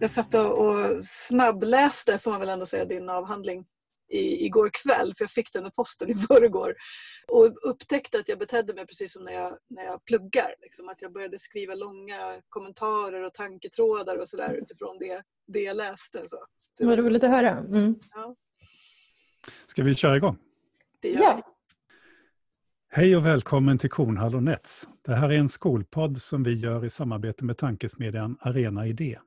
jag satt och snabbläste, får man väl ändå säga, din avhandling igår kväll, för jag fick den i posten i förrgår. Och upptäckte att jag betedde mig precis som när jag pluggar. Liksom, att jag började skriva långa kommentarer och tanketrådar och sådär utifrån det jag läste. Så. Det var roligt att höra. Mm. Ja. Ska vi köra igång? Det gör vi. Hej och välkommen till Kornhall och Nets. Det här är en skolpodd som vi gör i samarbete med tankesmedjan Arena Idé.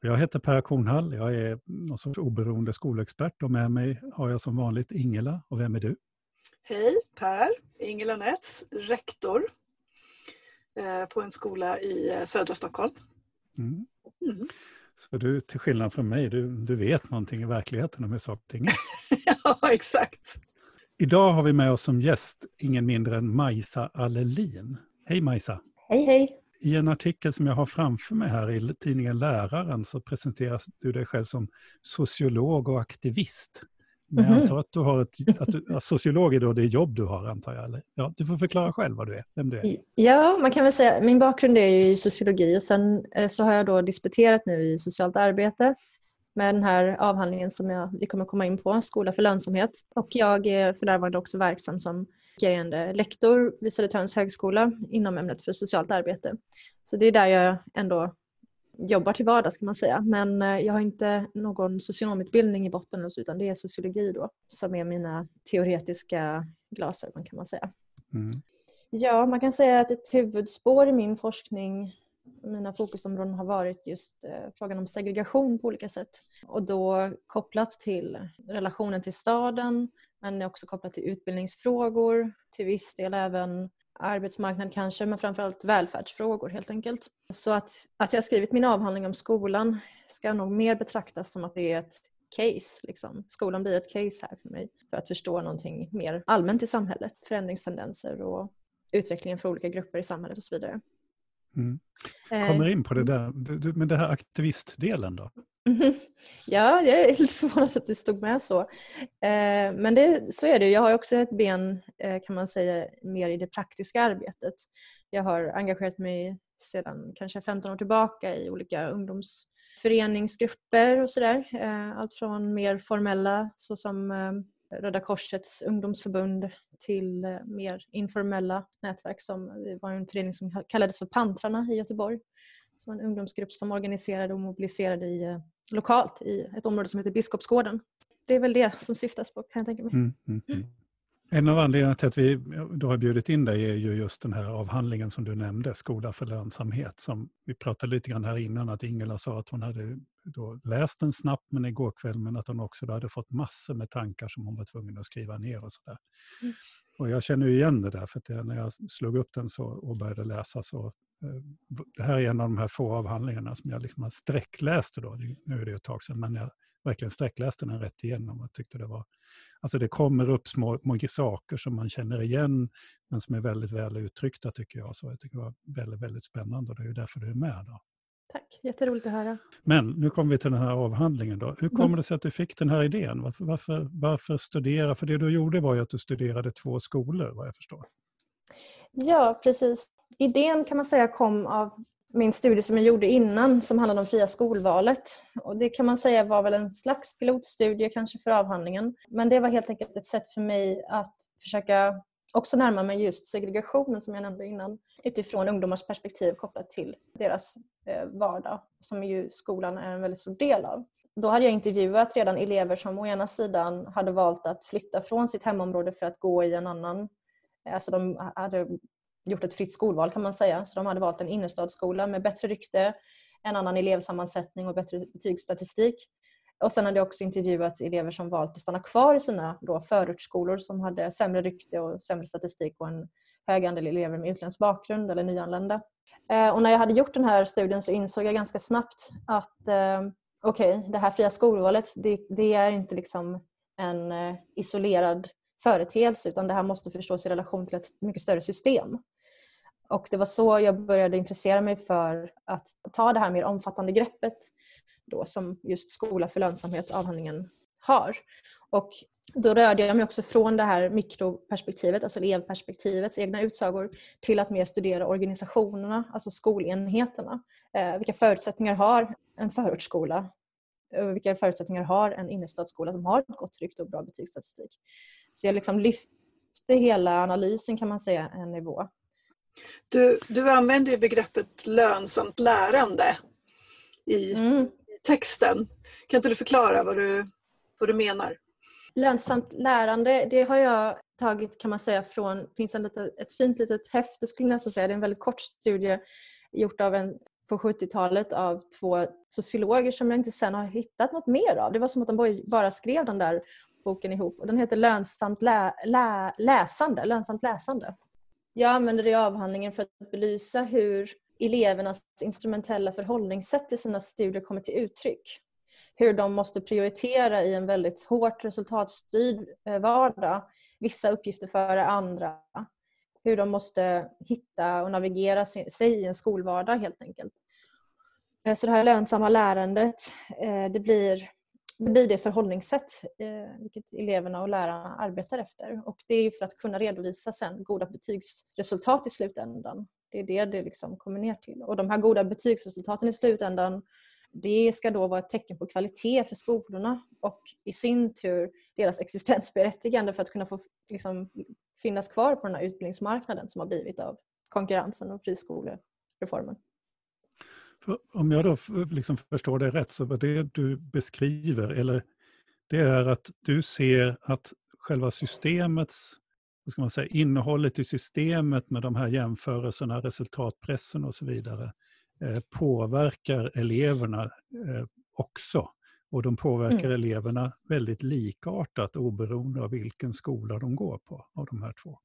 Jag heter Per Kornhall, jag är någon sorts oberoende skolexpert och med mig har jag som vanligt Ingela. Och vem är du? Hej Per, Ingela Nets, rektor på en skola i södra Stockholm. Mm. Mm. Så du, till skillnad från mig, du vet någonting i verkligheten om hur saker är. Ja, exakt. Idag har vi med oss som gäst ingen mindre än Majsa Allelin. Hej Majsa! Hej hej! I en artikel som jag har framför mig här i tidningen Läraren så presenteras du dig själv som sociolog och aktivist. Men jag antar att du har sociolog är då det jobb du har, antar jag. Eller? Ja, du får förklara själv vad du är, vem du är. Ja, man kan väl säga, min bakgrund är ju i sociologi och sen så har jag då disputerat nu i socialt arbete med den här avhandlingen som vi kommer komma in på, Skola för lönsamhet. Och jag är för närvarande också verksam som lektor vid Södertörns högskola inom ämnet för socialt arbete. Så det är där jag ändå jobbar till vardags, kan man säga. Men jag har inte någon socionomutbildning i botten utan det är sociologi då som är mina teoretiska glasögon, kan man säga. Mm. Ja, man kan säga att ett huvudspår i min forskning, mina fokusområden, har varit just frågan om segregation på olika sätt. Och då kopplat till relationen till staden, men också kopplat till utbildningsfrågor, till viss del även arbetsmarknad kanske, men framförallt välfärdsfrågor helt enkelt. Så att jag har skrivit min avhandling om skolan ska nog mer betraktas som att det är ett case. Liksom. Skolan blir ett case här för mig för att förstå någonting mer allmänt i samhället. Förändringstendenser och utvecklingen för olika grupper i samhället och så vidare. Mm. Kommer in på det där, men det här aktivistdelen då? Ja, jag är lite förvånad att det stod med så. Men så är det. Jag har också ett ben, kan man säga, mer i det praktiska arbetet. Jag har engagerat mig sedan kanske 15 år tillbaka i olika ungdomsföreningsgrupper och sådär. Allt från mer formella såsom Röda Korsets ungdomsförbund till mer informella nätverk som vi var en förening som kallades för Pantrarna i Göteborg. Som en ungdomsgrupp som organiserade och mobiliserade lokalt i ett område som heter Biskopsgården. Det är väl det som syftas på, kan jag tänka mig. En av anledningarna till att vi då har bjudit in dig är ju just den här avhandlingen som du nämnde, Skola för lönsamhet. Som vi pratade lite grann här innan, att Ingela sa att hon hade då läst den snabbt men igår kväll, men att hon också hade fått massor med tankar som hon var tvungen att skriva ner och sådär. Mm. Och jag känner ju igen det där, för att när jag slog upp den så, och började läsa så. Det här är en av de här få avhandlingarna som jag liksom har sträckläst då. Nu är det ett tag sedan, men jag verkligen sträckläste den rätt igenom och tyckte det var... Alltså det kommer upp små saker som man känner igen men som är väldigt väl uttryckta, tycker jag. Så jag tycker det var väldigt, väldigt spännande och det är ju därför du är med då. Tack, jätteroligt att höra. Men nu kommer vi till den här avhandlingen då. Hur kommer det sig att du fick den här idén? Varför studera? För det du gjorde var ju att du studerade 2 skolor, vad jag förstår. Ja, precis. Idén kan man säga kom av min studie som jag gjorde innan som handlade om fria skolvalet. Och det kan man säga var väl en slags pilotstudie kanske för avhandlingen. Men det var helt enkelt ett sätt för mig att försöka också närma mig just segregationen som jag nämnde innan. Utifrån ungdomars perspektiv kopplat till deras vardag som ju skolan är en väldigt stor del av. Då hade jag intervjuat redan elever som å ena sidan hade valt att flytta från sitt hemområde för att gå i en annan. Alltså de hade gjort ett fritt skolval, kan man säga. Så de hade valt en innerstadsskola med bättre rykte, en annan elevsammansättning och bättre betygsstatistik. Och sen hade jag också intervjuat elever som valt att stanna kvar i sina då förortsskolor som hade sämre rykte och sämre statistik och en hög andel elever med utländsk bakgrund eller nyanlända. Och när jag hade gjort den här studien så insåg jag ganska snabbt att okej, det här fria skolvalet, det är inte liksom en isolerad företeelse utan det här måste förstås i relation till ett mycket större system. Och det var så jag började intressera mig för att ta det här mer omfattande greppet då, som just Skola för lönsamhet avhandlingen har. Och då rörde jag mig också från det här mikroperspektivet, alltså elevperspektivets egna utsagor, till att mer studera organisationerna, alltså skolenheterna. Vilka förutsättningar har en förortsskola? Vilka förutsättningar har en innerstadsskola som har ett gott rykte och bra betygsstatistik? Så jag liksom lyfte hela analysen, kan man säga, en nivå. Du använder ju begreppet lönsamt lärande i texten. Kan inte du förklara vad du menar? Lönsamt lärande, det har jag tagit, kan man säga, från, det finns ett fint litet häfte, skulle jag nästan säga. Det är en väldigt kort studie gjort av på 70-talet av 2 sociologer som jag inte sen har hittat något mer av. Det var som att de bara skrev den där boken ihop. Och den heter Lönsamt läsande. Jag använder det i avhandlingen för att belysa hur elevernas instrumentella förhållningssätt i sina studier kommer till uttryck. Hur de måste prioritera i en väldigt hårt resultatstyrd vardag. Vissa uppgifter före andra. Hur de måste hitta och navigera sig i en skolvardag, helt enkelt. Så det här lönsamma lärandet, det blir det förhållningssätt vilket eleverna och lärarna arbetar efter. Och det är ju för att kunna redovisa sen goda betygsresultat i slutändan. Det är det liksom kommer ner till. Och de här goda betygsresultaten i slutändan, det ska då vara ett tecken på kvalitet för skolorna och i sin tur deras existensberättigande för att kunna få liksom finnas kvar på den här utbildningsmarknaden som har blivit av konkurrensen och friskolereformen. Om jag då liksom förstår det rätt, så vad det du beskriver, eller det är att du ser att själva systemets, vad ska man säga, innehållet i systemet med de här jämförelserna, resultatpressen och så vidare, påverkar eleverna också. Och de påverkar eleverna väldigt likartat oberoende av vilken skola de går på av de här 2.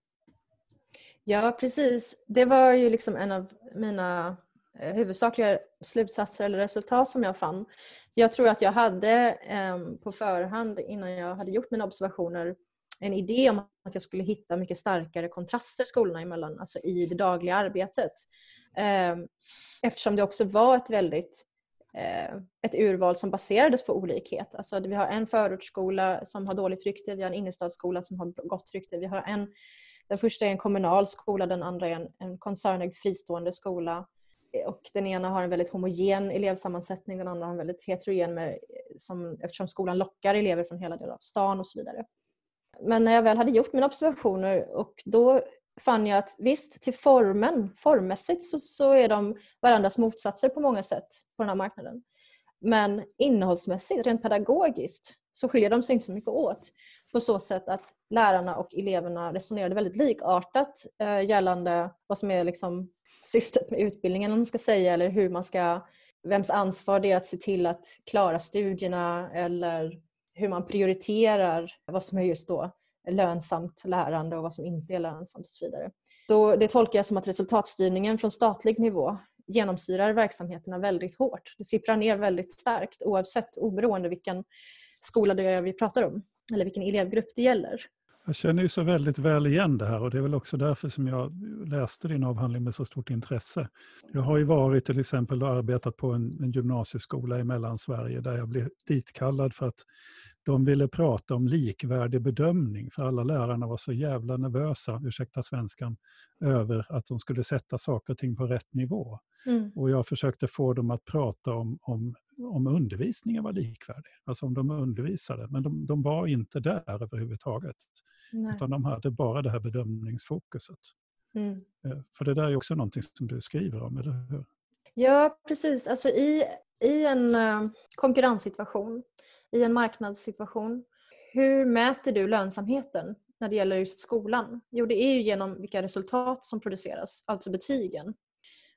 Ja, precis. Det var ju liksom en av mina huvudsakliga slutsatser eller resultat som jag fann. Jag tror att jag hade på förhand, innan jag hade gjort mina observationer, en idé om att jag skulle hitta mycket starkare kontraster skolorna emellan, alltså i det dagliga arbetet. Eftersom det också var ett urval som baserades på olikhet. Alltså vi har en förortsskola som har dåligt rykte, vi har en innerstadsskola som har gott rykte, vi har den första är en kommunal skola, den andra är en koncernägd fristående skola. Och den ena har en väldigt homogen elevsammansättning, den andra har en väldigt heterogen eftersom skolan lockar elever från hela delar av stan och så vidare. Men när jag väl hade gjort mina observationer, och då fann jag att visst, till formmässigt så är de varandras motsatser på många sätt på den här marknaden. Men innehållsmässigt, rent pedagogiskt, så skiljer de sig inte så mycket åt. På så sätt att lärarna och eleverna resonerade väldigt likartat gällande vad som är liksom syftet med utbildningen, om man ska säga, eller vems ansvar det är att se till att klara studierna, eller hur man prioriterar vad som är just då lönsamt lärande och vad som inte är lönsamt och så vidare. Så det tolkar jag som att resultatstyrningen från statlig nivå genomsyrar verksamheterna väldigt hårt. Det sipprar ner väldigt starkt oberoende vilken skola det är vi pratar om eller vilken elevgrupp det gäller. Jag känner ju så väldigt väl igen det här, och det är väl också därför som jag läste din avhandling med så stort intresse. Jag har ju varit till exempel och arbetat på en gymnasieskola i Mellansverige där jag blev ditkallad för att de ville prata om likvärdig bedömning, för alla lärarna var så jävla nervösa, ursäkta svenskan, över att de skulle sätta saker och ting på rätt nivå. Och jag försökte få dem att prata om undervisningen var likvärdig, alltså om de undervisade, men de var inte där överhuvudtaget. Nej. Utan de hade bara det här bedömningsfokuset. För det där är också någonting som du skriver om, eller hur? Ja, precis. Alltså i en konkurrenssituation, i en marknadssituation, hur mäter du lönsamheten när det gäller just skolan? Jo, det är ju genom vilka resultat som produceras, alltså betygen.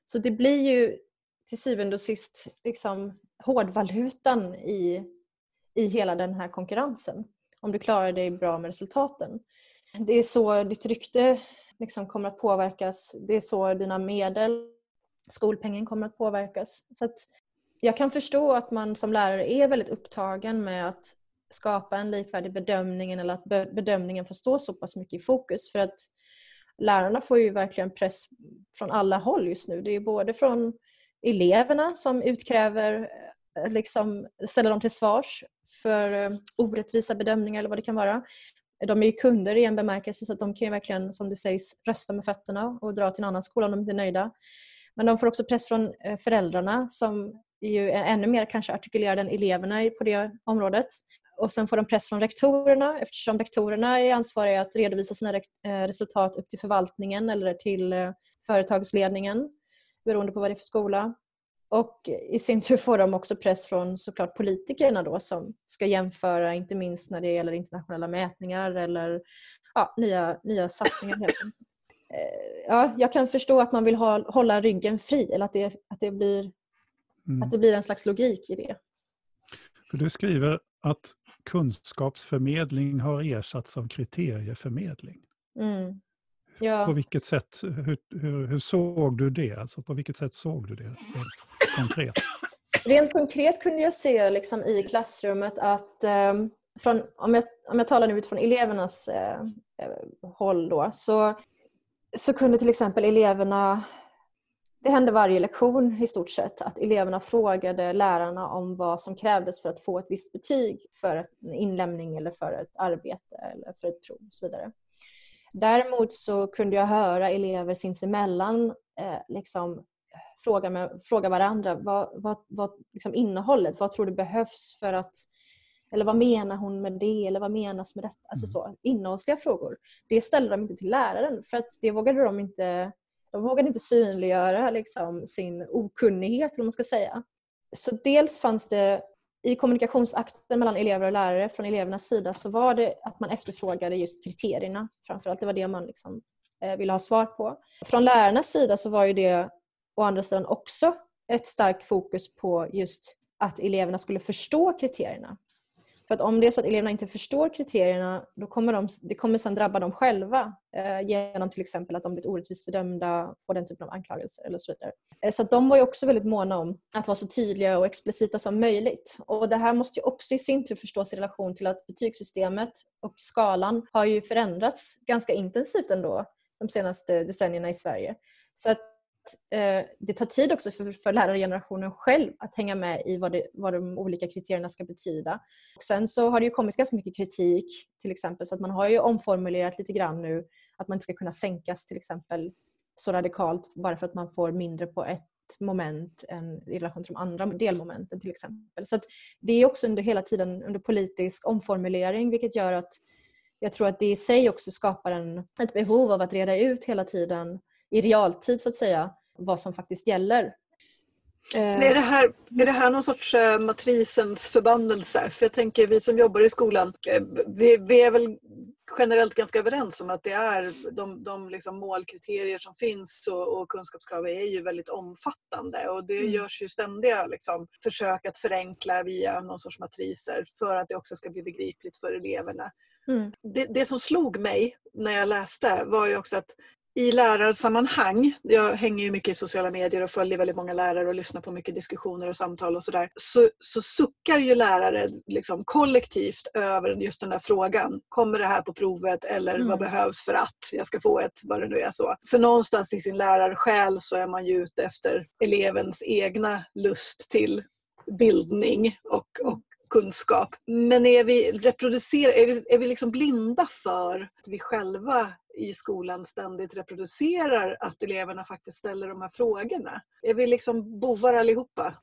Så det blir ju till syvende och sist liksom hårdvalutan i hela den här konkurrensen. Om du klarar dig bra med resultaten. Det är så ditt rykte liksom kommer att påverkas. Det är så dina medel, skolpengen, kommer att påverkas. Så att jag kan förstå att man som lärare är väldigt upptagen med att skapa en likvärdig bedömning, eller att bedömningen får stå så pass mycket i fokus. För att lärarna får ju verkligen press från alla håll just nu. Det är ju både från eleverna som utkräver liksom ställa dem till svars för orättvisa bedömningar eller vad det kan vara. De är ju kunder i en bemärkelse, så att de kan ju verkligen, som det sägs, rösta med fötterna och dra till en annan skola om de inte är nöjda. Men de får också press från föräldrarna, som ju är ännu mer kanske artikulerade än eleverna på det området. Och sen får de press från rektorerna, eftersom rektorerna är ansvariga att redovisa sina resultat upp till förvaltningen eller till företagsledningen, beroende på vad det är för skola. Och i sin tur får de också press från såklart politikerna då, som ska jämföra, inte minst när det gäller internationella mätningar eller nya satsningar. Ja, jag kan förstå att man vill hålla ryggen fri, eller att det blir en slags logik i det. För du skriver att kunskapsförmedling har ersatts av kriterieförmedling. Mm. Ja. På vilket sätt, hur såg du det? Alltså, på vilket sätt såg du det rent konkret? Rent konkret kunde jag se liksom i klassrummet att om jag talar nu utifrån elevernas håll då, så kunde till exempel eleverna, det hände varje lektion i stort sett, att eleverna frågade lärarna om vad som krävdes för att få ett visst betyg för en inlämning eller för ett arbete eller för ett prov och så vidare. Däremot så kunde jag höra elever sinsemellan liksom fråga varandra vad liksom innehållet, vad tror du behövs för att, eller vad menar hon med det, eller vad menas med detta, alltså så innehållsliga frågor. Det ställde de inte till läraren, för att det vågade de inte synliggöra liksom sin okunnighet, eller vad man ska säga. Så dels fanns det i kommunikationsakten mellan elever och lärare från elevernas sida, så var det att man efterfrågade just kriterierna framförallt. Det var det man liksom ville ha svar på. Från lärarnas sida så var ju det å andra sidan också ett starkt fokus på just att eleverna skulle förstå kriterierna. För att om det är så att eleverna inte förstår kriterierna, då kommer det kommer sedan drabba dem själva genom till exempel att de blir orättvist bedömda på den typen av anklagelser eller så vidare. Så att de var ju också väldigt måna om att vara så tydliga och explicita som möjligt. Och det här måste ju också i sin tur förstås i relation till att betygssystemet och skalan har ju förändrats ganska intensivt ändå de senaste decennierna i Sverige. Så att det tar tid också för lärargenerationen själv att hänga med i vad de olika kriterierna ska betyda. Och sen så har det ju kommit ganska mycket kritik till exempel, så att man har ju omformulerat lite grann nu att man inte ska kunna sänkas till exempel så radikalt bara för att man får mindre på ett moment än i relation till de andra delmomenten till exempel. Så att det är också hela tiden under politisk omformulering, vilket gör att jag tror att det i sig också skapar ett behov av att reda ut hela tiden i realtid så att säga vad som faktiskt gäller. Är det här någon sorts matrisens förbannelse? För jag tänker, vi som jobbar i skolan, vi är väl generellt ganska överens om att det är de liksom målkriterier som finns och kunskapskrav är ju väldigt omfattande, och det görs ju ständiga liksom försök att förenkla via någon sorts matriser för att det också ska bli begripligt för eleverna. Mm. Det som slog mig när jag läste var ju också att i lärarsammanhang, jag hänger ju mycket i sociala medier och följer väldigt många lärare och lyssnar på mycket diskussioner och samtal och sådär, så suckar ju lärare liksom kollektivt över just den där frågan. Kommer det här på provet, eller vad behövs för att jag ska få ett, vad det nu är så. För någonstans i sin lärarsjäl så är man ju ute efter elevens egna lust till bildning och kunskap. Men är vi liksom blinda för att vi själva i skolan ständigt reproducerar att eleverna faktiskt ställer de här frågorna? Är vi liksom bovar allihopa?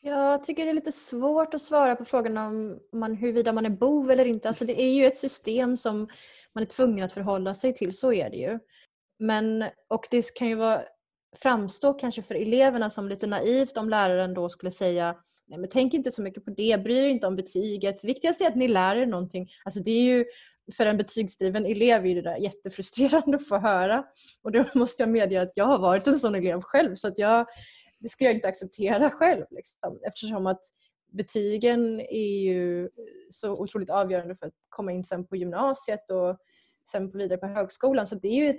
Jag tycker det är lite svårt att svara på frågan om huruvida man är bov eller inte. Alltså det är ju ett system som man är tvungen att förhålla sig till, så är det ju. Och det kan ju framstå kanske för eleverna som lite naivt om läraren då skulle säga: nej, men tänk inte så mycket på det, bryr er inte om betyget. Viktigast är att ni lär er någonting. Alltså det är ju, för en betygsdriven elev är det där jättefrustrerande att få höra. Och då måste jag medge att jag har varit en sån elev själv. Så att det skulle jag inte acceptera själv. Liksom. Eftersom att betygen är ju så otroligt avgörande för att komma in sen på gymnasiet och sen vidare på högskolan. Så det är ju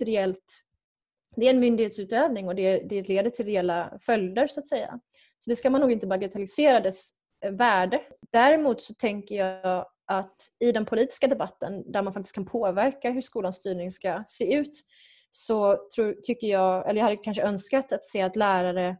det är en myndighetsutövning, och det leder till reella följder så att säga. Så det ska man nog inte bagatellisera dess värde. Däremot så tänker jag att i den politiska debatten, där man faktiskt kan påverka hur skolans styrning ska se ut, så tycker jag, eller jag hade kanske önskat att se att lärare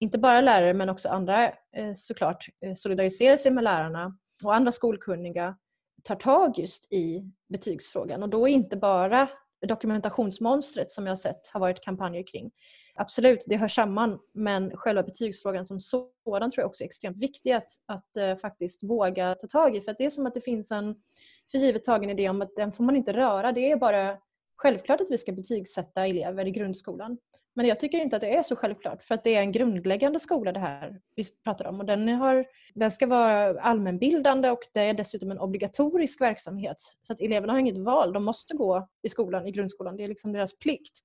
inte bara lärare men också andra såklart solidariserar sig med lärarna och andra skolkunniga tar tag just i betygsfrågan. Och då inte bara dokumentationsmonstret som jag sett har varit kampanjer kring. Absolut, det hör samman, men själva betygsfrågan som sådan tror jag också är extremt viktig att faktiskt våga ta tag i. För att det är som att det finns en förgivettagen idé om att den får man inte röra. Det är bara självklart att vi ska betygsätta elever i grundskolan. Men jag tycker inte att det är så självklart, för att det är en grundläggande skola det här vi pratar om. Och den ska vara allmänbildande och det är dessutom en obligatorisk verksamhet. Så att eleverna har inget val, de måste gå i skolan, i grundskolan. Det är liksom deras plikt.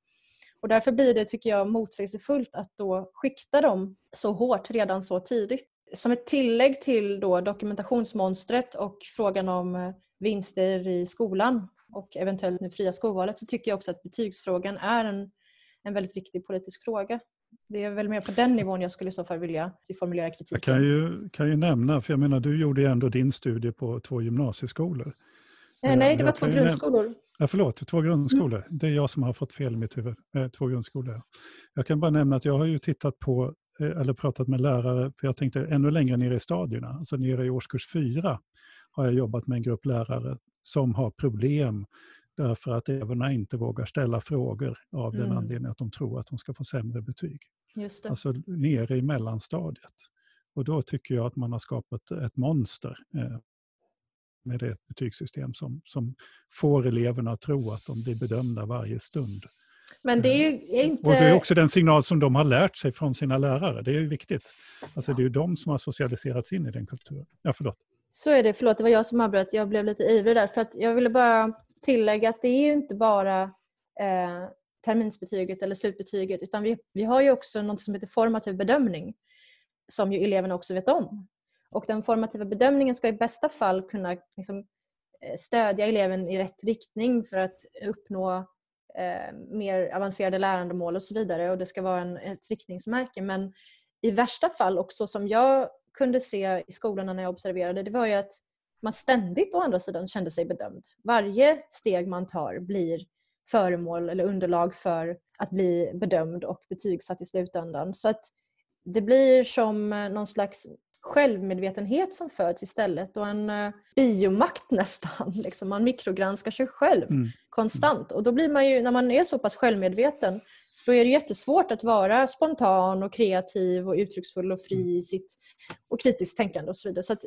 Och därför blir det, tycker jag, motsägelsefullt att då skikta dem så hårt redan så tidigt. Som ett tillägg till då dokumentationsmonstret och frågan om vinster i skolan och eventuellt nu fria skolvalet, så tycker jag också att betygsfrågan är en väldigt viktig politisk fråga. Det är väl mer på den nivån jag skulle i så fall vilja formulera kritiken. Jag kan ju nämna, för jag menar, du gjorde ju ändå din studie på 2 gymnasieskolor. Nej, det var 2 grundskolor. Ja, förlåt, 2 grundskolor. Mm. Det är jag som har fått fel i mitt huvud. 2 grundskolor. Jag kan bara nämna att jag har ju tittat på, eller pratat med lärare, för jag tänkte ännu längre ner i stadierna. Alltså nere i årskurs 4 har jag jobbat med en grupp lärare som har problem därför att eleverna inte vågar ställa frågor av den anledningen att de tror att de ska få sämre betyg. Just det. Alltså nere i mellanstadiet. Och då tycker jag att man har skapat ett monster med det betygssystem som får eleverna att tro att de blir bedömda varje stund. Men det är ju inte... Och det är också den signal som de har lärt sig från sina lärare. Det är ju viktigt. Alltså det är ju de som har socialiserats in i den kulturen. Ja, förlåt. Så är det. Förlåt, det var jag som avbröt. Jag blev lite ivrig där. För att jag ville bara tillägga att det är ju inte bara terminsbetyget eller slutbetyget, utan vi har ju också något som heter formativ bedömning som ju eleverna också vet om. Och den formativa bedömningen ska i bästa fall kunna liksom, stödja eleven i rätt riktning för att uppnå mer avancerade lärandemål och så vidare. Och det ska vara ett riktningsmärke. Men i värsta fall också, som jag kunde se i skolorna när jag observerade, det var ju att man ständigt å andra sidan kände sig bedömd. Varje steg man tar blir föremål eller underlag för att bli bedömd och betygsatt i slutändan. Så att det blir som någon slags självmedvetenhet som föds istället, och en biomakt nästan. Liksom man mikrogranskar sig själv konstant. Och då blir man ju, när man är så pass självmedveten, då är det jättesvårt att vara spontan och kreativ och uttrycksfull och fri i sitt och kritiskt tänkande och så vidare. Så att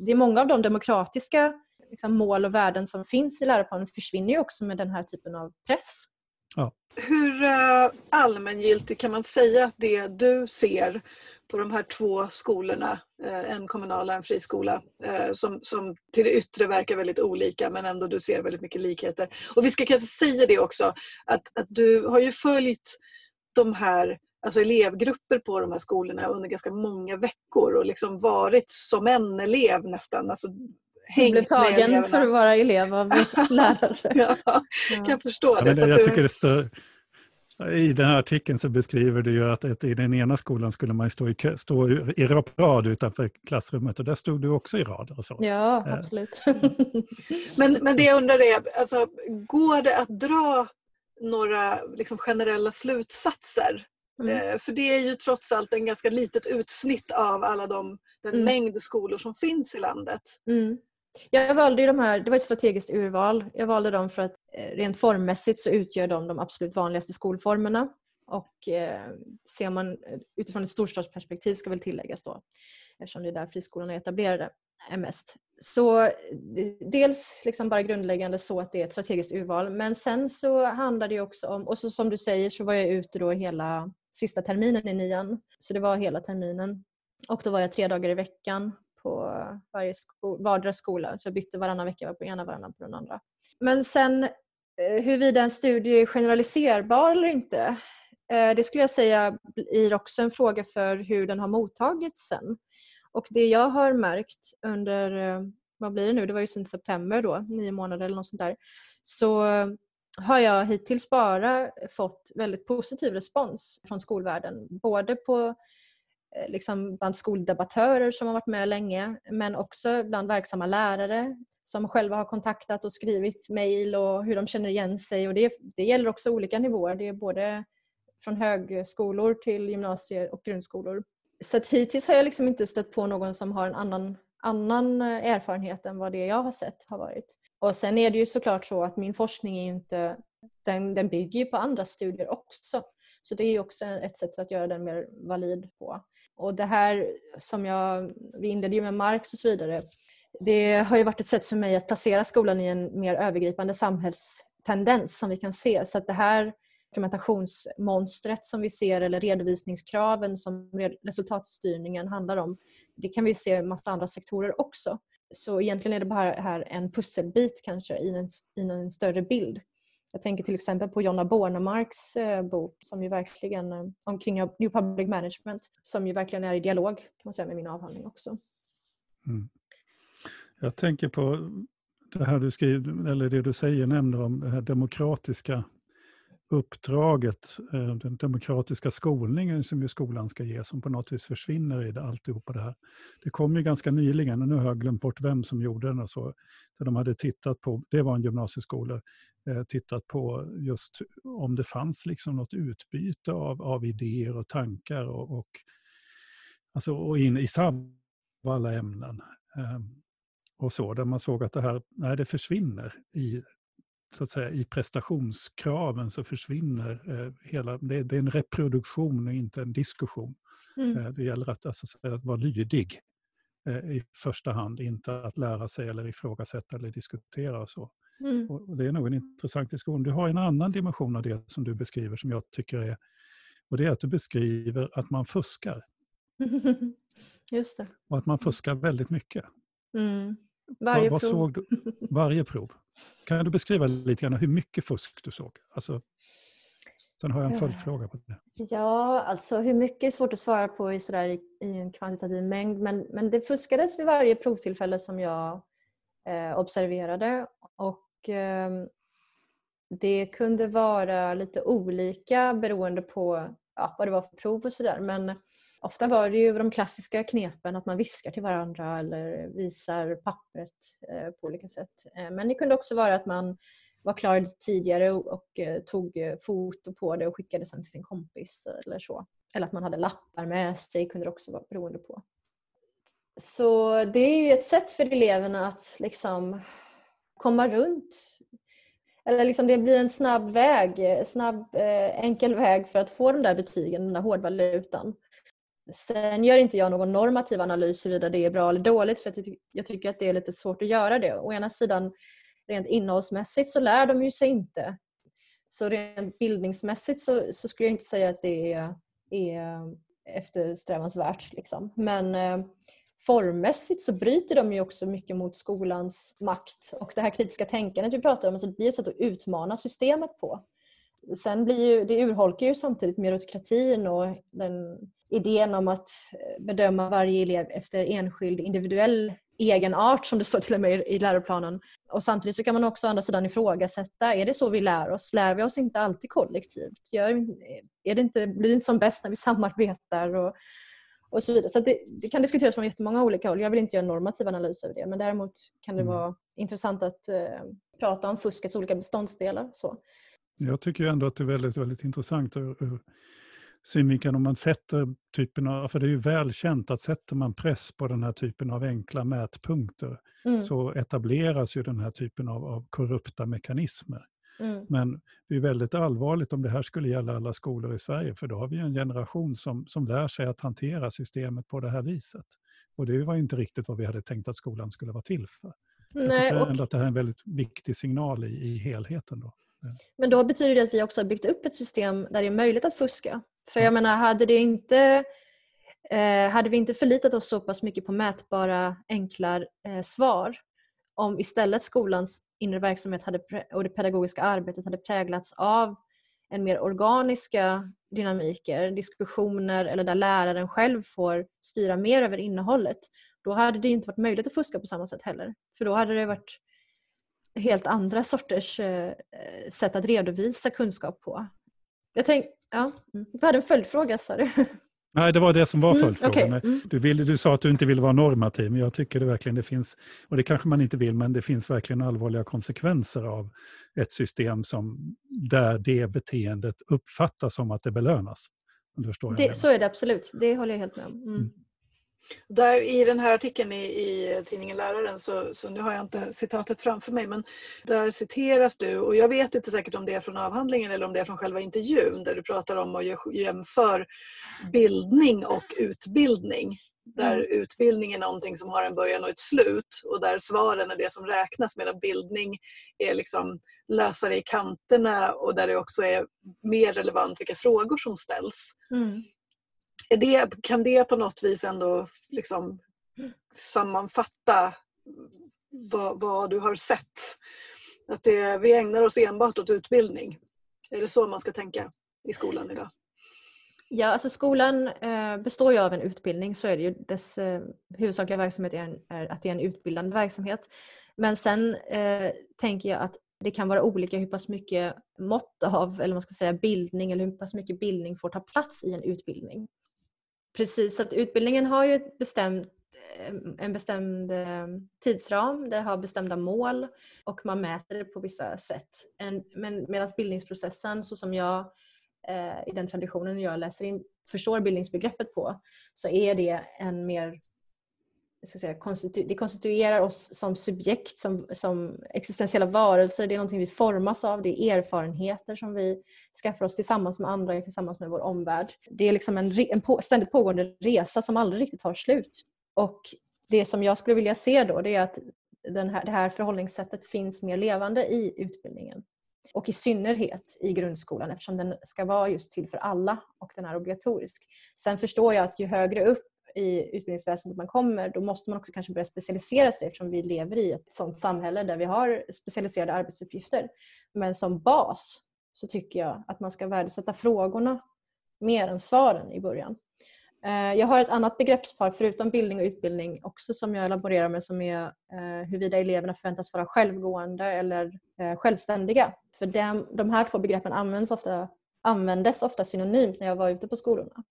det är många av de demokratiska liksom, mål och värden som finns i läroplanen försvinner ju också med den här typen av press. Ja. Hur allmängiltigt kan man säga att det du ser på de här 2 skolorna, en kommunal och en friskola, som till det yttre verkar väldigt olika, men ändå du ser väldigt mycket likheter. Och vi ska kanske säga det också, att du har ju följt de här, alltså elevgrupper på de här skolorna under ganska många veckor och liksom varit som en elev nästan, alltså hängt med eleverna. Blev tagen för att vara elev av lärare. Ja, kan jag förstå det. Ja, men jag tycker det stör. I den här artikeln så beskriver du ju att i den ena skolan skulle man stå i rad utanför klassrummet, och där stod du också i rad. Och så. Ja, absolut. Men det jag undrar är, alltså, går det att dra några liksom, generella slutsatser? För det är ju trots allt en ganska litet utsnitt av alla den mängd skolor som finns i landet. Mm. Jag valde ju de här, det var ett strategiskt urval. Jag valde dem för att rent formmässigt så utgör de absolut vanligaste skolformerna. Och ser man utifrån ett storstadsperspektiv, ska väl tilläggas då, eftersom det är där friskolorna är etablerade mest. Så dels liksom bara grundläggande så att det är ett strategiskt urval. Men sen så handlar det också om, och så som du säger så var jag ute då hela sista terminen i 9:an. Så det var hela terminen. Och då var jag 3 dagar i veckan på varje vardera skola. Så jag bytte varannan vecka på ena, varannan på den andra. Men sen huruvida en studie är generaliserbar eller inte, det skulle jag säga är också en fråga för hur den har mottagits sen. Och det jag har märkt under, vad blir det nu, det var ju sedan september då, 9 månader eller något sånt där, så har jag hittills bara fått väldigt positiv respons från skolvärlden. Både på liksom bland skoldebattörer som har varit med länge, men också bland verksamma lärare som själva har kontaktat och skrivit mejl och hur de känner igen sig. Och det gäller också olika nivåer. Det är både från högskolor till gymnasier och grundskolor. Så att hittills har jag liksom inte stött på någon som har en annan erfarenhet än vad det jag har sett har varit. Och sen är det ju såklart så att min forskning är ju inte, den bygger ju på andra studier också. Så det är ju också ett sätt att göra den mer valid på. Och det här som vi inledde ju med Marx och så vidare. Det har ju varit ett sätt för mig att placera skolan i en mer övergripande samhällstendens som vi kan se. Så att det här dokumentationsmonstret som vi ser, eller redovisningskraven som resultatstyrningen handlar om, det kan vi se i en massa andra sektorer också. Så egentligen är det bara här en pusselbit kanske i en större bild. Jag tänker till exempel på Jonna Bornemarks bok som ju verkligen omkring New Public Management, som ju verkligen är i dialog kan man säga med min avhandling också. Mm. Jag tänker på det här du skriver, eller det du säger, nämnde om det här demokratiska uppdraget, den demokratiska skolningen som ju skolan ska ge, som på något vis försvinner i det, alltihopa det här. Det kom ju ganska nyligen, och nu har jag glömt bort vem som gjorde den och så, där de hade tittat på, det var en gymnasieskola, tittat på just om det fanns liksom något utbyte av idéer och tankar och in i alla ämnen och så, där man såg att det här, nej, det försvinner i, så att säga, i prestationskraven så försvinner hela, det är en reproduktion och inte en diskussion. Mm. Det gäller att vara lydig i första hand, inte att lära sig eller ifrågasätta eller diskutera och så. Mm. Och det är nog en intressant diskussion. Du har en annan dimension av det som du beskriver som jag tycker är, och det är att du beskriver att man fuskar. Just det. Och att man fuskar väldigt mycket. Mm. Vad prov. Såg du? Varje prov. Kan du beskriva lite grann hur mycket fusk du såg? Alltså, sen har jag en följdfråga på det. Ja, alltså hur mycket är svårt att svara på i en kvantitativ mängd. Men det fuskades vid varje provtillfälle som jag observerade. Och det kunde vara lite olika beroende på vad det var för prov och sådär. Men ofta var det ju de klassiska knepen att man viskar till varandra eller visar pappret på olika sätt. Men det kunde också vara att man var klar lite tidigare och tog foto på det och skickade sen till sin kompis eller så. Eller att man hade lappar med sig kunde det också vara beroende på. Så det är ju ett sätt för eleverna att liksom komma runt. Eller liksom det blir en snabb enkel väg för att få de där betygen, den där hårdvalutan. Sen gör inte jag någon normativ analys huruvida det är bra eller dåligt, för att jag tycker att det är lite svårt att göra det. Å ena sidan, rent innehållsmässigt så lär de ju sig inte. Så rent bildningsmässigt så skulle jag inte säga att det är eftersträvansvärt. Liksom. Men formmässigt så bryter de ju också mycket mot skolans makt. Och det här kritiska tänkandet vi pratar om, så det blir ett sätt att utmana systemet på. Sen det urholkar ju samtidigt meritokratin och den idén om att bedöma varje elev efter enskild individuell egenart, som det står till och med i läroplanen. Och samtidigt så kan man också å andra sidan ifrågasätta, är det så vi lär oss? Lär vi oss inte alltid kollektivt? Blir det inte som bäst när vi samarbetar och så vidare? Så det kan diskuteras från jättemånga olika håll. Jag vill inte göra en normativ analys över det, men däremot kan det vara intressant att prata om fuskets olika beståndsdelar. Så. Jag tycker ju ändå att det är väldigt, väldigt intressant ur synvinkeln om man sätter typen av, för det är ju välkänt att sätter man press på den här typen av enkla mätpunkter så etableras ju den här typen av korrupta mekanismer. Mm. Men det är väldigt allvarligt om det här skulle gälla alla skolor i Sverige, för då har vi en generation som lär sig att hantera systemet på det här viset. Och det var ju inte riktigt vad vi hade tänkt att skolan skulle vara till för. Nej, jag tycker att det här är en väldigt viktig signal i helheten då. Men då betyder det att vi också har byggt upp ett system där det är möjligt att fuska. För jag menar, hade vi inte förlitat oss så pass mycket på mätbara, enkla svar, om istället skolans inre verksamhet och det pedagogiska arbetet hade präglats av en mer organiska dynamiker, diskussioner, eller där läraren själv får styra mer över innehållet, då hade det inte varit möjligt att fuska på samma sätt heller. För då hade det varit helt andra sorters sätt att redovisa kunskap på. Jag tänkte, du hade en följdfråga, sa du. Nej, det var det som var följdfrågan. Okay. Du sa att du inte ville vara normativ, men jag tycker det verkligen det finns, och det kanske man inte vill, men det finns verkligen allvarliga konsekvenser av ett system som, där det beteendet uppfattas som att det belönas. Så är det absolut, det håller jag helt med om. Mm. Där i den här artikeln i tidningen Läraren, så nu har jag inte citatet framför mig, men där citeras du, och jag vet inte säkert om det är från avhandlingen eller om det är från själva intervjun, där du pratar om och jämför bildning och utbildning. Där utbildning är någonting som har en början och ett slut, och där svaren är det som räknas, medan bildning är liksom lösare i kanterna, och där det också är mer relevant vilka frågor som ställs. Mm. Kan det på något vis ändå liksom sammanfatta vad du har sett? Att vi ägnar oss enbart åt utbildning. Är det så man ska tänka i skolan idag? Ja, alltså skolan består ju av en utbildning, så är det ju. Dess huvudsakliga verksamhet är att det är en utbildande verksamhet. Men sen tänker jag att det kan vara olika hur pass mycket mått av, eller man ska säga bildning, eller hur pass mycket bildning får ta plats i en utbildning. Precis, att utbildningen har ju en bestämd tidsram, det har bestämda mål och man mäter det på vissa sätt. Men medan bildningsprocessen, så som jag i den traditionen jag läser in, förstår bildningsbegreppet på, så är det en mer, det konstituerar oss som subjekt, som existentiella varelser. Det är någonting vi formas av, det är erfarenheter som vi skaffar oss tillsammans med andra, tillsammans med vår omvärld. Det är liksom en ständigt pågående resa som aldrig riktigt tar slut. Och det som jag skulle vilja se då, det är att det här förhållningssättet finns mer levande i utbildningen. Och i synnerhet i grundskolan, eftersom den ska vara just till för alla och den är obligatorisk. Sen förstår jag att ju högre upp i utbildningsväsendet man kommer, då måste man också kanske börja specialisera sig, eftersom vi lever i ett sådant samhälle där vi har specialiserade arbetsuppgifter. Men som bas så tycker jag att man ska värdesätta frågorna mer än svaren i början. Jag har ett annat begreppspar förutom bildning och utbildning också, som jag laborerar med, som är huruvida eleverna förväntas vara självgående eller självständiga. För de här två begreppen användes ofta synonymt när jag var ute på skolorna.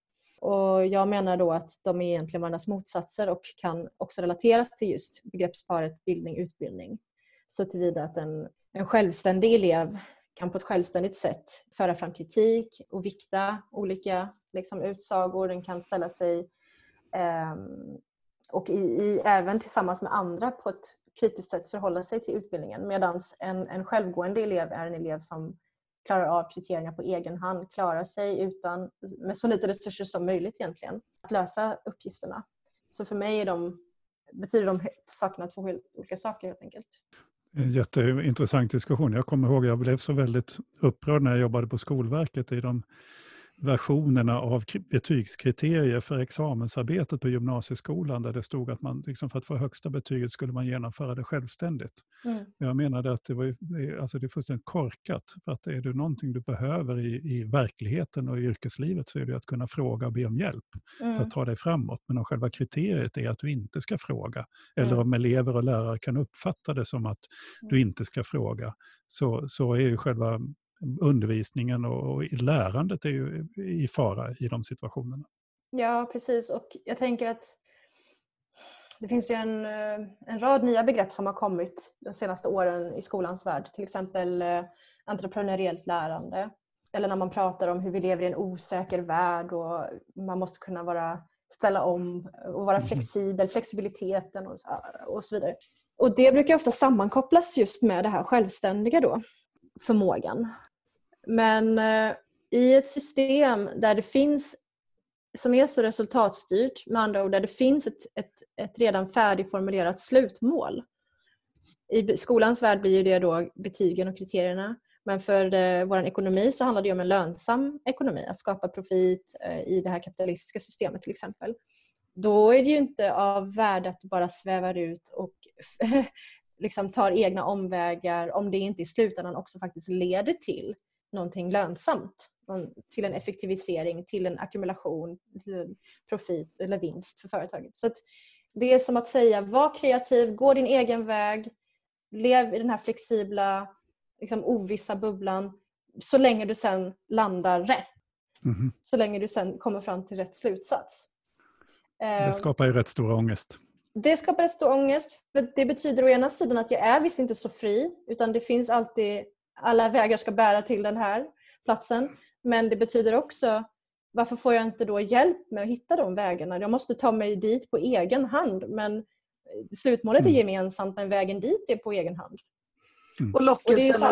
Och jag menar då att de är egentligen varandras motsatser och kan också relateras till just begreppsparet bildning-utbildning. Så tillvida att en självständig elev kan på ett självständigt sätt föra fram kritik och vikta olika liksom utsagor. Den kan ställa sig och även tillsammans med andra på ett kritiskt sätt förhålla sig till utbildningen. Medan en självgående elev är en elev som klarar av kriterierna på egen hand, klarar sig utan, med så lite resurser som möjligt egentligen, att lösa uppgifterna. Så för mig betyder de sakerna två olika saker helt enkelt. Jätteintressant diskussion. Jag kommer ihåg att jag blev så väldigt upprörd när jag jobbade på Skolverket i de versionerna av betygskriterier för examensarbetet på gymnasieskolan, där det stod att man liksom för att få högsta betyget skulle man genomföra det självständigt. Mm. Jag menade att det är fullständigt korkat, för att är det någonting du behöver i verkligheten och i yrkeslivet, så är det att kunna fråga och be om hjälp för att ta dig framåt. Men om själva kriteriet är att du inte ska fråga, eller om elever och lärare kan uppfatta det som att du inte ska fråga, så är ju själva undervisningen och lärandet är ju i fara i de situationerna. Ja, precis. Och jag tänker att det finns ju en rad nya begrepp som har kommit de senaste åren i skolans värld. Till exempel entreprenöriellt lärande. Eller när man pratar om hur vi lever i en osäker värld och man måste kunna ställa om och vara flexibel, flexibiliteten och så vidare. Och det brukar ofta sammankopplas just med det här självständiga då, förmågan. Men i ett system där det finns, som är så resultatstyrt, med andra ord där det finns ett redan färdigformulerat slutmål. I skolans värld blir det då betygen och kriterierna. Men för vår ekonomi så handlar det om en lönsam ekonomi, att skapa profit i det här kapitalistiska systemet till exempel. Då är det ju inte av värde att du bara svävar ut och liksom tar egna omvägar, om det inte i slutändan också faktiskt leder till någonting lönsamt, till en effektivisering, till en ackumulation, till en profit eller vinst för företaget. Så att det är som att säga, var kreativ, gå din egen väg, lev i den här flexibla, liksom ovissa bubblan, så länge du sen landar rätt. Mm. Så länge du sen kommer fram till rätt slutsats. Det skapar ju rätt stor ångest. Det skapar rätt stor ångest. För det betyder å ena sidan att jag är visst inte så fri. Utan det finns alltid, alla vägar ska bära till den här platsen. Men det betyder också, varför får jag inte då hjälp med att hitta de vägarna? Jag måste ta mig dit på egen hand. Men slutmålet är gemensamt, men vägen dit är på egen hand. Mm. Och lockelsen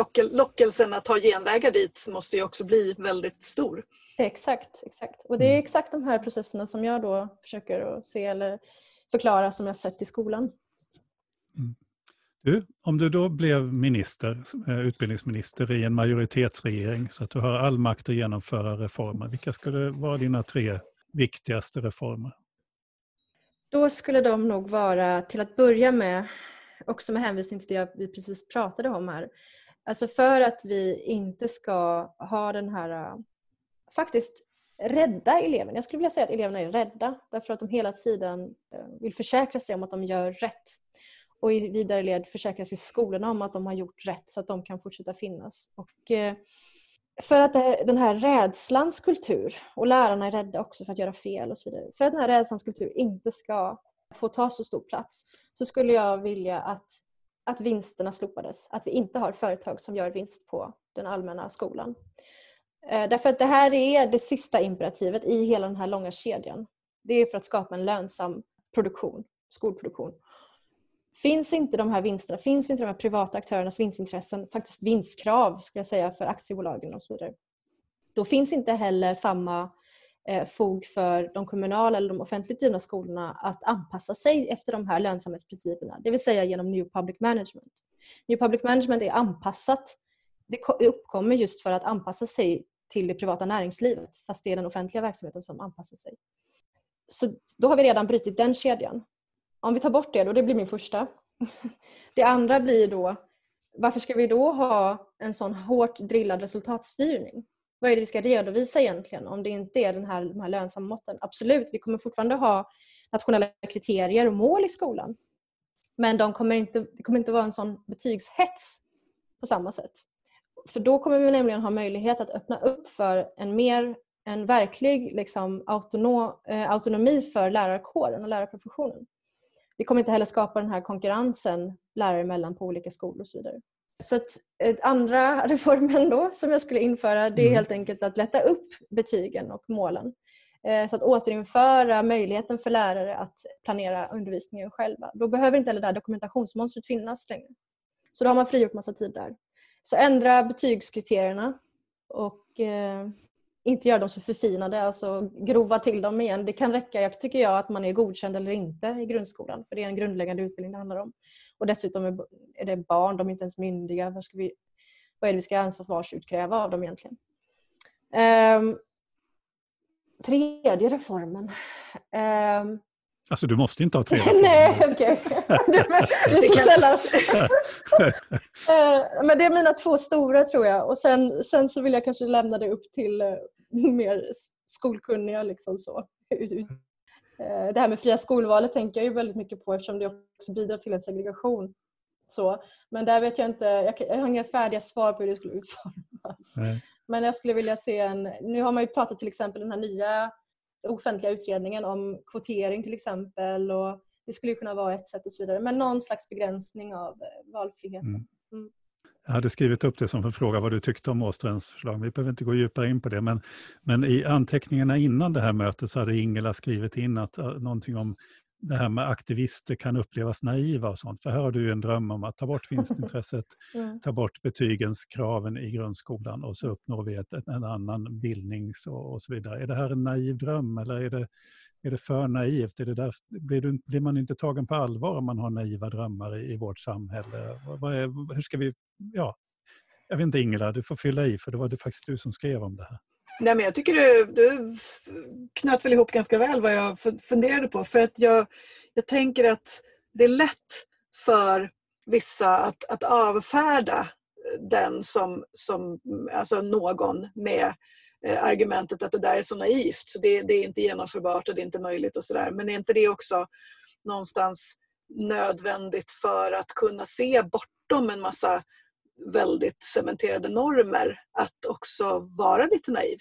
och lockelsen att ta genvägar dit måste ju också bli väldigt stor. Exakt. Och det är exakt de här processerna som jag då försöker att se eller förklara som jag sett i skolan. Mm. Du, om du då blev minister, utbildningsminister i en majoritetsregering så att du har all makt att genomföra reformer. Vilka skulle vara dina tre viktigaste reformer? Då skulle de nog vara, till att börja med, också med hänvisning till det vi precis pratade om här. Alltså för att vi inte ska ha den här faktiskt rädda eleven. Jag skulle vilja säga att eleverna är rädda därför att de hela tiden vill försäkra sig om att de gör rätt. Och i vidare led försäkra sig i skolorna om att de har gjort rätt så att de kan fortsätta finnas. Och för att den här rädslans kultur, och lärarna är rädda också för att göra fel och så vidare. För att den här rädslans kultur inte ska få ta så stor plats så skulle jag vilja att vinsterna slopades. Att vi inte har företag som gör vinst på den allmänna skolan. Därför att det här är det sista imperativet i hela den här långa kedjan. Det är för att skapa en lönsam produktion, skolproduktion. Finns inte de här vinsterna, finns inte de här privata aktörernas vinstintressen, faktiskt vinstkrav skulle jag säga för aktiebolagen och så vidare. Då finns inte heller samma fog för de kommunala eller de offentligt drivna skolorna att anpassa sig efter de här lönsamhetsprinciperna. Det vill säga genom New Public Management. New Public Management är anpassat. Det uppkommer just för att anpassa sig till det privata näringslivet. Fast det är den offentliga verksamheten som anpassar sig. Så då har vi redan brutit den kedjan. Om vi tar bort det då, det blir min första. Det andra blir då, varför ska vi då ha en sån hårt drillad resultatstyrning? Vad är det vi ska redovisa egentligen om det inte är de här lönsamma måtten? Absolut, vi kommer fortfarande ha nationella kriterier och mål i skolan. Men det kommer inte vara en sån betygshets på samma sätt. För då kommer vi nämligen ha möjlighet att öppna upp för en verklig liksom, autonomi för lärarkåren och lärarprofessionen. Det kommer inte heller skapa den här konkurrensen lärare emellan på olika skolor och så vidare. Så att andra reformen då som jag skulle införa, det är helt enkelt att lätta upp betygen och målen. Så att återinföra möjligheten för lärare att planera undervisningen själva. Då behöver inte heller det här dokumentationsmonstret finnas längre. Så då har man frigjort massa tid där. Så ändra betygskriterierna och inte göra dem så förfinade, alltså grova till dem igen. Det kan räcka, jag tycker att man är godkänd eller inte i grundskolan. För det är en grundläggande utbildning det handlar om. Och dessutom är det barn, de är inte ens myndiga. Vad är det vi ska ansvarsutkräva av dem egentligen? Tredje reformen. Alltså du måste inte ha tredje reformen. Nej, okej. Det är så sällan. Men det är mina två stora tror jag. Och sen så vill jag kanske lämna det upp till mer skolkunniga liksom så. Det här med fria skolvalet tänker jag ju väldigt mycket på eftersom det också bidrar till en segregation. Så, men där vet jag inte, jag har inga färdiga svar på hur det skulle utformas. Nej. Men jag skulle vilja se nu har man ju pratat till exempel den här nya offentliga utredningen om kvotering till exempel och det skulle ju kunna vara ett sätt och så vidare. Men någon slags begränsning av valfriheten. Mm. Jag hade skrivit upp det som en fråga vad du tyckte om Åstrands förslag. Vi behöver inte gå djupare in på det. Men i anteckningarna innan det här mötet så hade Ingela skrivit in att någonting om det här med aktivister kan upplevas naiva och sånt. För här har du en dröm om att ta bort vinstintresset, ta bort betygens kraven i grundskolan och så uppnår vi en annan bildnings och så vidare. Är det här en naiv dröm eller är det för naivt? Är det där, blir man inte tagen på allvar om man har naiva drömmar i vårt samhälle? Hur ska vi... Ja, jag vet inte Ingela, du får fylla i för det var det faktiskt du som skrev om det här. Nej, men jag tycker du knöt väl ihop ganska väl vad jag funderade på. För att jag tänker att det är lätt för vissa att avfärda den som alltså någon med argumentet att det där är så naivt. Så det är inte genomförbart och det är inte möjligt och sådär. Men är inte det också någonstans nödvändigt för att kunna se bortom en massa väldigt cementerade normer att också vara lite naiv?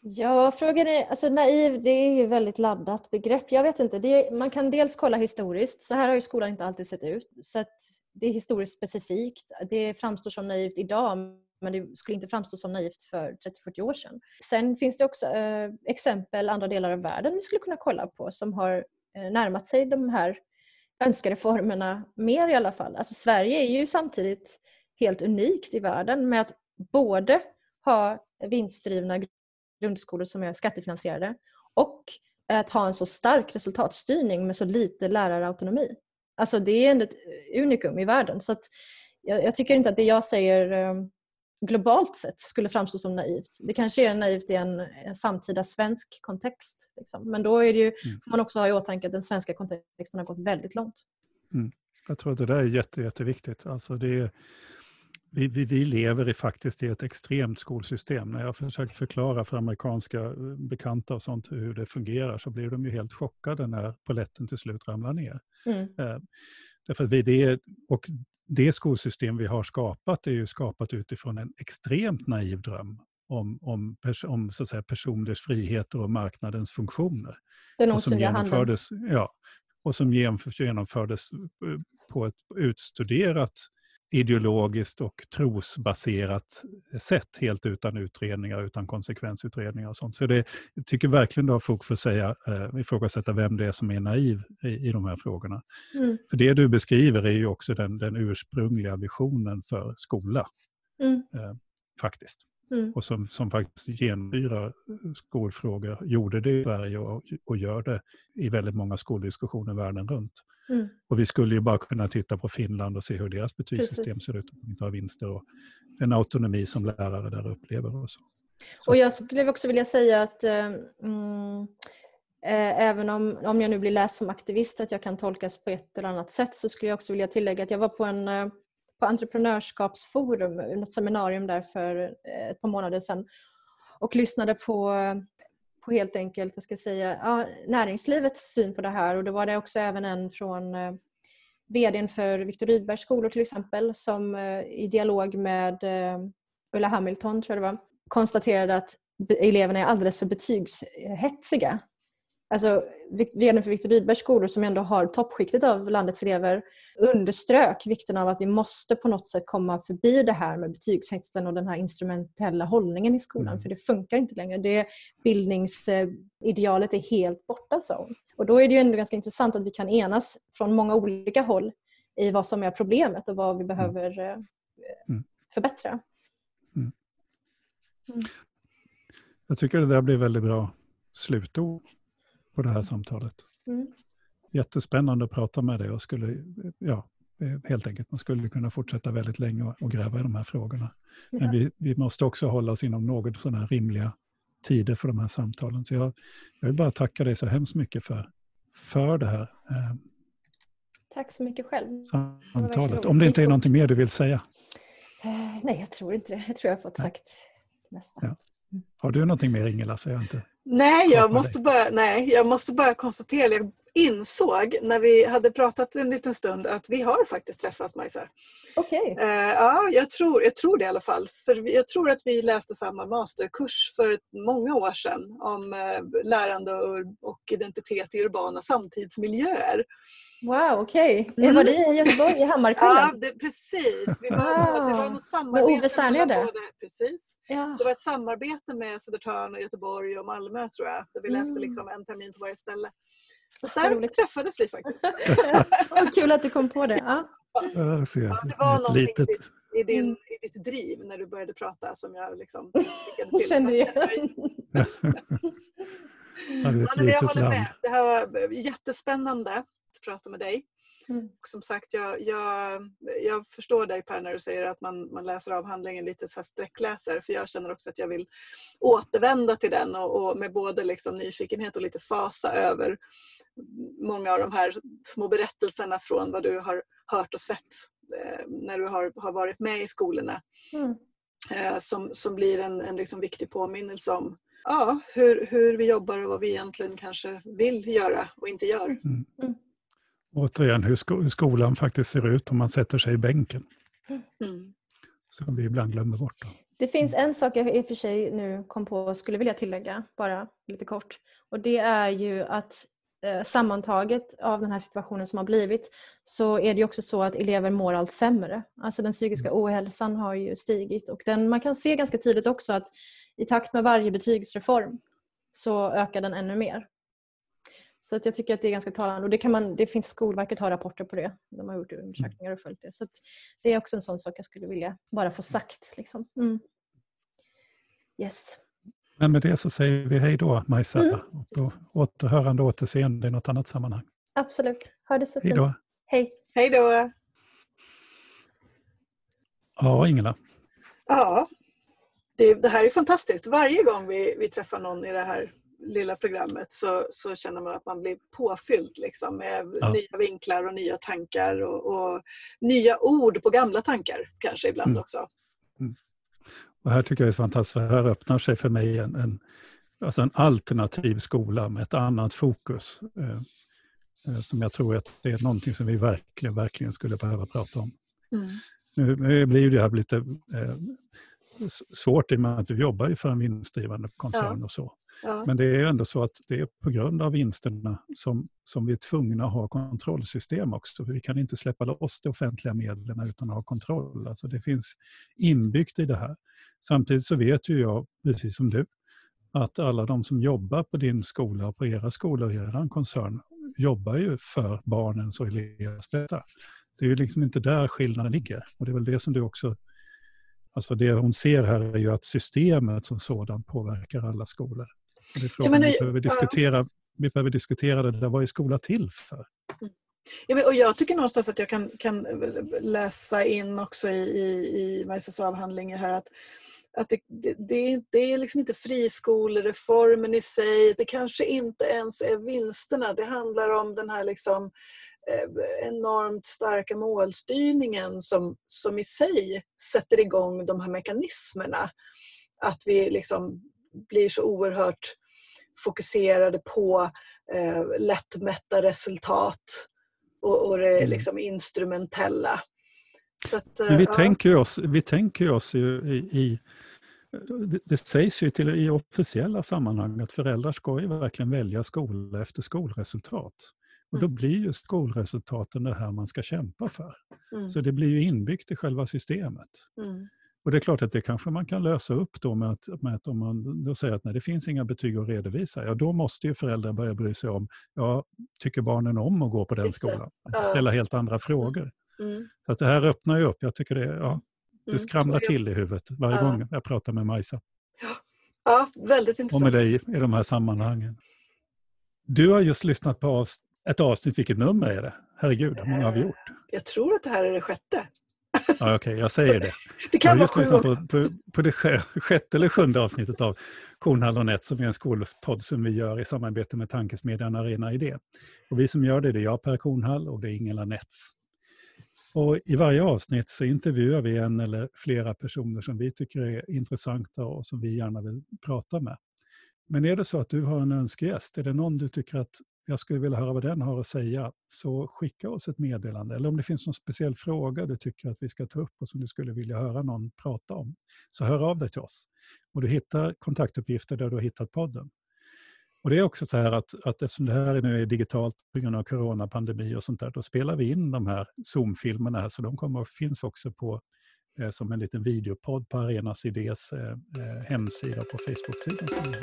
Ja, frågan är, alltså naiv, det är ju väldigt laddat begrepp. Jag vet inte, man kan dels kolla historiskt, så här har ju skolan inte alltid sett ut. Så att det är historiskt specifikt, det framstår som naivt idag, men det skulle inte framstå som naivt för 30-40 år sedan. Sen finns det också exempel, andra delar av världen vi skulle kunna kolla på som har närmat sig de här önskade formerna mer i alla fall. Alltså Sverige är ju samtidigt helt unikt i världen med att både ha vinstdrivna grundskolor som är skattefinansierade och att ha en så stark resultatstyrning med så lite lärarautonomi. Alltså det är ändå ett unikum i världen, så att jag tycker inte att det jag säger globalt sett skulle framstå som naivt. Det kanske är naivt i en samtida svensk kontext. Liksom. Men då är det ju, får man också ha i åtanke att den svenska kontexten har gått väldigt långt. Mm. Jag tror att det där är jätteviktigt. Alltså vi lever faktiskt i ett extremt skolsystem. När jag försökt förklara för amerikanska bekanta och sånt hur det fungerar, så blir de ju helt chockade när paletten till slut ramlar ner. Mm. Därför att det skolsystem vi har skapat är ju skapat utifrån en extremt naiv dröm om så att säga, personers friheter och marknadens funktioner. Den och som genomfördes, på ett utstuderat, ideologiskt och trosbaserat sätt, helt utan utredningar, utan konsekvensutredningar och sånt. Så det, jag tycker verkligen du har fog för att ifrågasätta vem det är som är naiv i de här frågorna. Mm. För det du beskriver är ju också den ursprungliga visionen för skola. Mm. Faktiskt. Mm. Och som faktiskt genomsyrar skolfrågor, gjorde det i Sverige och gör det i väldigt många skoldiskussioner världen runt. Mm. Och vi skulle ju bara kunna titta på Finland och se hur deras betygssystem ser ut, och inte har vinster och den autonomi som lärare där upplever. Och jag skulle också vilja säga att även om jag nu blir läst som aktivist, att jag kan tolkas på ett eller annat sätt, så skulle jag också vilja tillägga att jag var på på entreprenörskapsforum, något seminarium där för ett par månader sedan, och lyssnade på helt enkelt, vad ska jag säga, näringslivets syn på det här. Och då var det också även en från vdn för Viktor Rydbergs skolor till exempel, som i dialog med Ulla Hamilton, tror jag det var, konstaterade att eleverna är alldeles för betygshetsiga. Alltså vdn för Viktor Rydbergs skolor, som ändå har toppskiktet av landets elever, underströk vikten av att vi måste på något sätt komma förbi det här med betygshetsen och den här instrumentella hållningen i skolan. Mm. För det funkar inte längre. Det bildningsidealet är helt borta. Så. Och då är det ju ändå ganska intressant att vi kan enas från många olika håll i vad som är problemet och vad vi behöver förbättra. Mm. Mm. Jag tycker det där blir väldigt bra slutord på det här samtalet. Mm. Jättespännande att prata med dig, och man skulle kunna fortsätta väldigt länge och gräva i de här frågorna. Ja. Men vi måste också hålla oss inom något sådana här rimliga tider för de här samtalen. Så jag vill bara tacka dig så hemskt mycket för det här. Tack så mycket själv. Samtalet. Om det inte är någonting mer du vill säga. Nej, jag tror inte det. Jag tror jag har fått sagt nästan. Ja. Har du någonting mer, Ingela? Säger jag inte. Nej, jag måste bara konstatera. Jag insåg när vi hade pratat en liten stund att vi har faktiskt träffat Majsa. Okej. Okay. Ja, jag tror det i alla fall. För jag tror att vi läste samma masterkurs för många år sedan om lärande och identitet i urbana samtidsmiljöer. Wow, okej. Okay. Var det i Göteborg, i Hammarkullen? Ja, precis. Det var något samarbete. Precis. Ja. Det var ett samarbete med Södertörn och Göteborg och Malmö, tror jag. Där vi läste liksom en termin på varje ställe. Så där träffades vi faktiskt. Vad kul att du kom på det. Ja. Ja, det var någonting i ditt driv när du började prata som jag liksom lyckades till. Kände jag. Jag håller med. Det här var jättespännande att prata med dig. Mm. Och som sagt, jag förstår dig, Per, när du säger att man läser avhandlingen lite så här sträckläser, för jag känner också att jag vill återvända till den och med både liksom nyfikenhet och lite fasa över många av de här små berättelserna från vad du har hört och sett när du har varit med i skolorna, som blir en liksom viktig påminnelse om hur vi jobbar och vad vi egentligen kanske vill göra och inte gör. Mm. Återigen, hur skolan faktiskt ser ut om man sätter sig i bänken. Mm. Som vi ibland glömmer bort. Då. Det finns en sak jag i och för sig nu kom på och skulle vilja tillägga, bara lite kort. Och det är ju att sammantaget av den här situationen som har blivit, så är det ju också så att elever mår allt sämre. Alltså den psykiska ohälsan har ju stigit, och den, man kan se ganska tydligt också att i takt med varje betygsreform så ökar den ännu mer. Så att jag tycker att det är ganska talande, och det, kan man, det finns Skolverket har rapporter på det, de har gjort undersökningar och följt det. Så att det är också en sån sak jag skulle vilja bara få sagt. Liksom. Mm. Yes. Men med det så säger vi hej då, Majsa. Mm. Och på återhörande och återseende i något annat sammanhang. Absolut. Hör det så fint. Hej då. Hej. Hej då. Ja, Ingela. Ja, det här är fantastiskt. Varje gång vi träffar någon i det här lilla programmet så känner man att man blir påfylld liksom, med nya vinklar och nya tankar och nya ord på gamla tankar kanske ibland också. Mm. Och här tycker jag det är fantastiskt, för här öppnar sig för mig en alternativ skola med ett annat fokus som jag tror att det är någonting som vi verkligen skulle behöva prata om. Mm. Nu blir ju det här lite svårt i och med att du jobbar för en vinstdrivande koncern och så. Ja. Men det är ändå så att det är på grund av vinsterna som vi är tvungna att ha kontrollsystem också. För vi kan inte släppa loss de offentliga medlen utan att ha kontroll. Alltså det finns inbyggt i det här. Samtidigt så vet ju jag, precis som du, att alla de som jobbar på din skola och på era skolor och er koncern jobbar ju för barnens och elevers bästa. Det är ju liksom inte där skillnaden ligger. Och det är väl det som du också... Alltså det hon ser här är ju att systemet som sådant påverkar alla skolor. Och det är frågan vi behöver diskutera det där. Vad är skola till för? Ja, men, och jag tycker någonstans att jag kan läsa in också i Majsas avhandling här att det är liksom inte friskolereformen i sig. Det kanske inte ens är vinsterna. Det handlar om den här liksom enormt starka målstyrningen som i sig sätter igång de här mekanismerna. Att vi liksom blir så oerhört fokuserade på lättmätta resultat och det liksom instrumentella. Så att, men vi tänker oss ju i det sägs ju till i officiella sammanhang att föräldrar ska ju verkligen välja skola efter skolresultat. Och då blir ju skolresultaten det här man ska kämpa för. Mm. Så det blir ju inbyggt i själva systemet. Mm. Och det är klart att det kanske man kan lösa upp då med att om man då säger att när det finns inga betyg att redovisa, ja då måste ju föräldrar börja bry sig om, ja tycker barnen om att gå på den skolan? Ställa helt andra frågor. Mm. Så att det här öppnar ju upp, jag tycker det skramlar till i huvudet varje gång jag pratar med Majsa. Ja, väldigt intressant. Och med dig i de här sammanhangen. Du har just lyssnat på ett avsnitt, vilket nummer är det? Herregud, hur många har vi gjort? Jag tror att det här är det 6. Ja, okej, jag säger det. Det kan vara 7 också. På det 6:e eller 7:e avsnittet av Kornhall och Nets, som är en skolpodd som vi gör i samarbete med tankesmedjan Arena Idé. Och vi som gör det är jag, Per Kornhall, och det är Ingela Nets. Och i varje avsnitt så intervjuar vi en eller flera personer som vi tycker är intressanta och som vi gärna vill prata med. Men är det så att du har en önskegäst, är det någon du tycker att jag skulle vilja höra vad den har att säga, så skicka oss ett meddelande. Eller om det finns någon speciell fråga du tycker att vi ska ta upp och som du skulle vilja höra någon prata om, så hör av dig till oss. Och du hittar kontaktuppgifter där du har hittat podden. Och det är också så här att eftersom det här nu är digitalt på grund av coronapandemi och sånt där, då spelar vi in de här Zoom-filmerna här, så de kommer att finnas också på som en liten videopodd på Arenas Idés hemsida och på Facebook-sidan.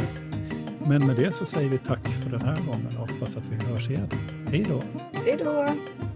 Men med det så säger vi tack för den här gången och hoppas att vi hörs igen. Hej då! Hej då!